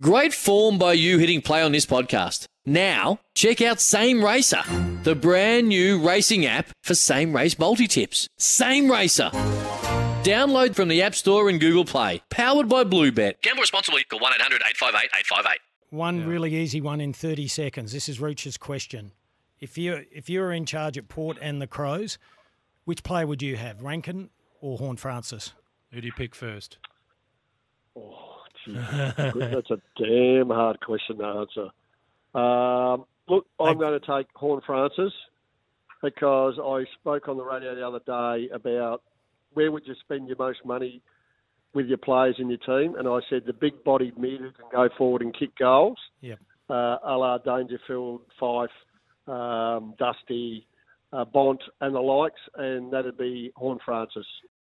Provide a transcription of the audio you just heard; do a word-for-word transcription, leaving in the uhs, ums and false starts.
Great form by you hitting play on this podcast. Now, check out Same Racer, the brand new racing app for same race multi-tips. Same Racer. Download from the App Store and Google Play. Powered by Bluebet. Gamble responsibly. Call one eight hundred eight five eight eight five eight. One yeah. really easy one in thirty seconds. This is Rooch's question. If you if you were in charge at Port and the Crows, which player would you have, Rankin or Horn Francis? Who do you pick first? Oh. That's a damn hard question to answer. Um, look, I'm going to take Horn Francis because I spoke on the radio the other day about where would you spend your most money with your players in your team, and I said the big-bodied mid who can go forward and kick goals, yep. uh, a la Dangerfield, Fife, um, Dusty, uh, Bont, and the likes, and that would be Horn Francis.